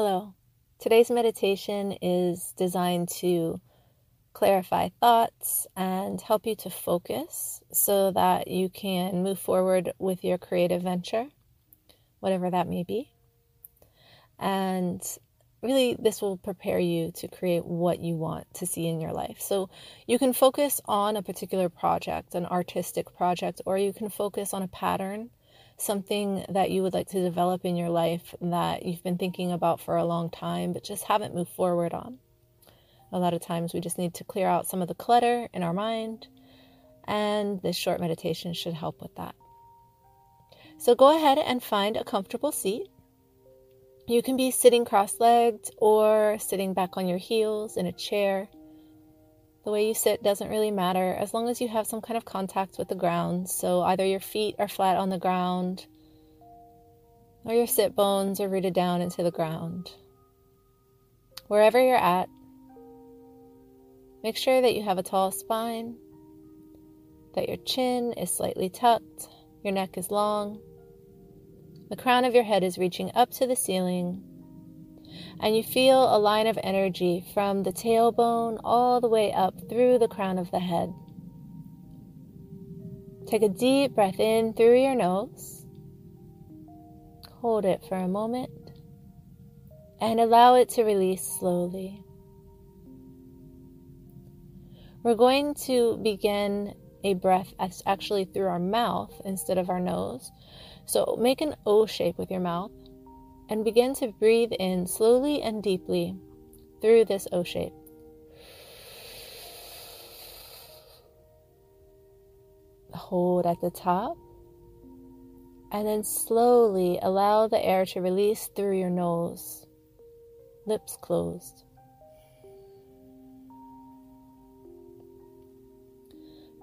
Hello. Today's meditation is designed to clarify thoughts and help you to focus so that you can move forward with your creative venture, whatever that may be. And really, this will prepare you to create what you want to see in your life. So you can focus on a particular project, an artistic project, or you can focus on a pattern, something that you would like to develop in your life that you've been thinking about for a long time but just haven't moved forward on. A lot of times we just need to clear out some of the clutter in our mind, and this short meditation should help with that. So go ahead and find a comfortable seat. You can be sitting cross-legged or sitting back on your heels in a chair. The way you sit doesn't really matter as long as you have some kind of contact with the ground. So either your feet are flat on the ground or your sit bones are rooted down into the ground. Wherever you're at, make sure that you have a tall spine, that your chin is slightly tucked, your neck is long, the crown of your head is reaching up to the ceiling, and you feel a line of energy from the tailbone all the way up through the crown of the head. Take a deep breath in through your nose. Hold it for a moment and allow it to release slowly. We're going to begin a breath actually through our mouth instead of our nose. So make an O shape with your mouth and begin to breathe in slowly and deeply through this O shape. Hold at the top, and then slowly allow the air to release through your nose, lips closed.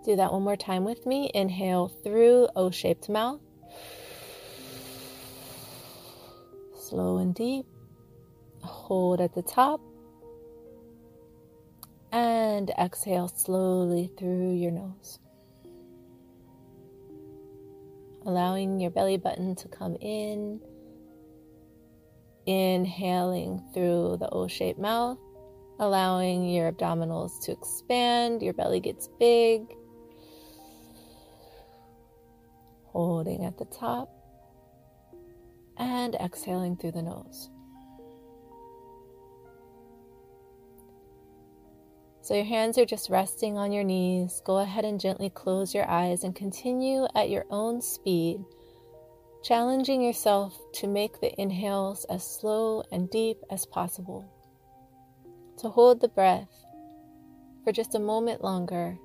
Do that one more time with me. Inhale through O-shaped mouth. Slow and deep. Hold at the top. And exhale slowly through your nose, allowing your belly button to come in. Inhaling through the O-shaped mouth, allowing your abdominals to expand. Your belly gets big. Holding at the top. And exhaling through the nose. So your hands are just resting on your knees. Go ahead and gently close your eyes and continue at your own speed, challenging yourself to make the inhales as slow and deep as possible, to hold the breath for just a moment longer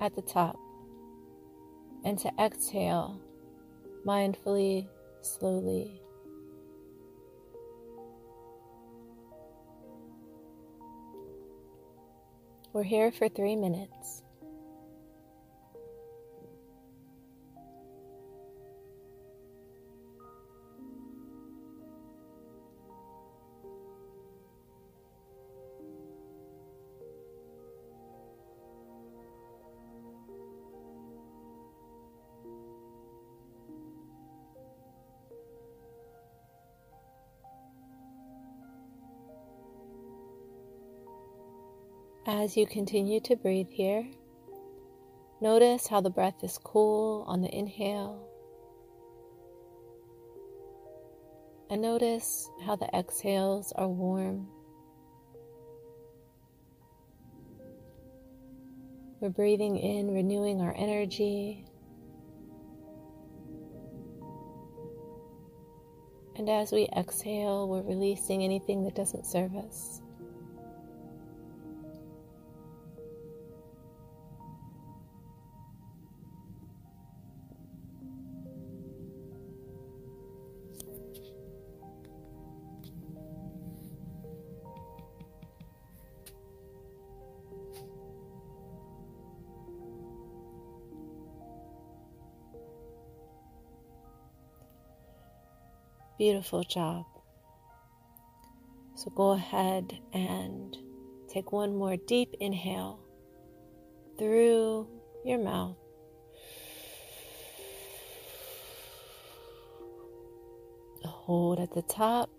at the top, and to exhale mindfully, slowly. We're here for 3 minutes. As you continue to breathe here, notice how the breath is cool on the inhale, and notice how the exhales are warm. We're breathing in, renewing our energy, and as we exhale, we're releasing anything that doesn't serve us. Beautiful job. So go ahead and take one more deep inhale through your mouth. Hold at the top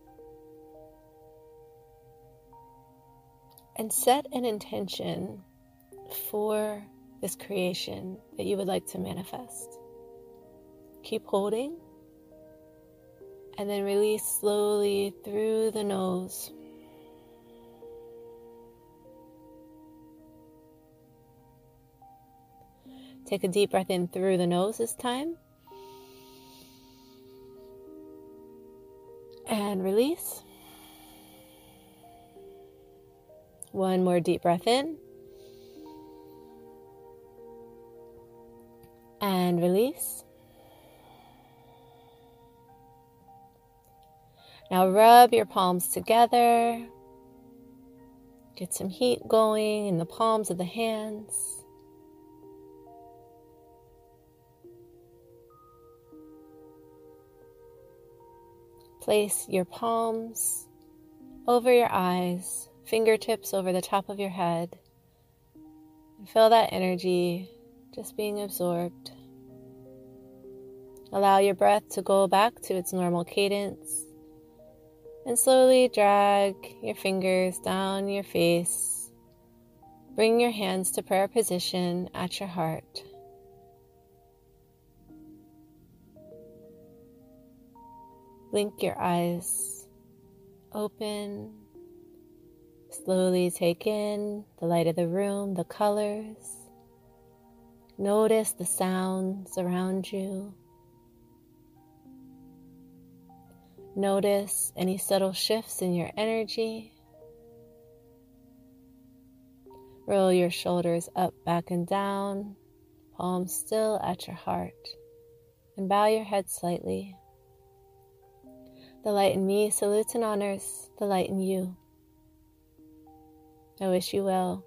and set an intention for this creation that you would like to manifest. Keep holding, and then release slowly through the nose. Take a deep breath in through the nose this time. And release. One more deep breath in. And release. Now rub your palms together. Get some heat going in the palms of the hands. Place your palms over your eyes, fingertips over the top of your head. And feel that energy just being absorbed. Allow your breath to go back to its normal cadence. And slowly drag your fingers down your face. Bring your hands to prayer position at your heart. Blink your eyes open. Slowly take in the light of the room, the colors. Notice the sounds around you. Notice any subtle shifts in your energy. Roll your shoulders up, back, and down. Palms still at your heart. And bow your head slightly. The light in me salutes and honors the light in you. I wish you well.